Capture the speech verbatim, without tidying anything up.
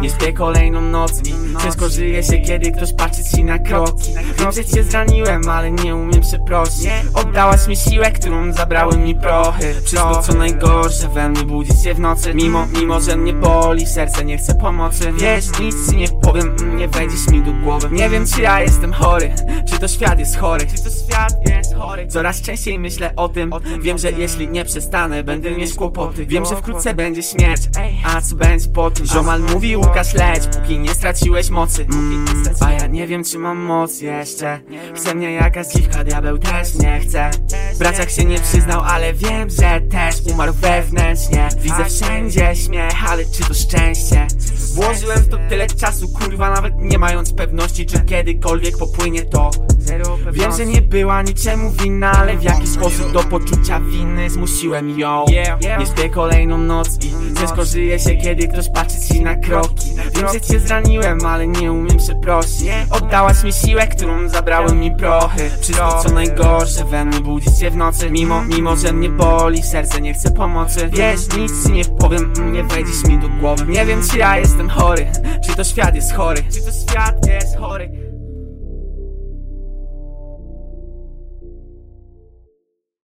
Nie śpię kolejną noc. Ciężko żyje się, kiedy ktoś patrzy ci na kroki. Wiem, że cię zraniłem, ale nie umiem przeprosić. Oddałaś mi siłę, którą zabrały mi prochy. Wszystko co najgorsze we mnie budzi się w nocy. Mimo, mimo, że mnie boli, serce nie chce pomocy. Wiesz, nic ci nie powiem, nie wejdziesz mi do głowy. Nie wiem, czy ja jestem chory, czy to świat jest chory. Czy to świat jest chory. Coraz częściej myślę o tym, o tym. Wiem, że jeśli nie przestanę, będę mieć kłopoty. Wiem, że wkrótce będzie śmierć, a co będzie po tym? Ziomal mówi, Łukasz, leć, póki nie straciłeś mocy. mm, A ja nie wiem, czy mam moc jeszcze. Chce mnie jakaś dziwka, diabeł też nie chce. Braciak się nie przyznał, ale wiem, że też umarł wewnętrznie. Widzę wszędzie śmiech, ale czy to szczęście? Włożyłem w to tyle czasu, kurwa, nawet nie mając pewności, czy kiedykolwiek popłynie to. Wiem, że nie była niczemu winna, ale w jakiś sposób do poczucia winy zmusiłem ją. Nie śpię kolejną noc i ciężko żyje się, kiedy ktoś patrzy ci na kroki. Wiem, że cię zraniłem, ale nie umiem przeprosić. Oddałaś mi siłę, którą zabrały mi prochy. Wszystko co najgorsze we mnie budzi się w nocy. Mimo, mimo, że mnie boli, serce nie chce pomocy. Wiesz, nic ci nie powiem, nie wejdziesz mi do głowy. Nie wiem, czy ja jestem chory, czy to świat jest chory. Czy to świat jest chory.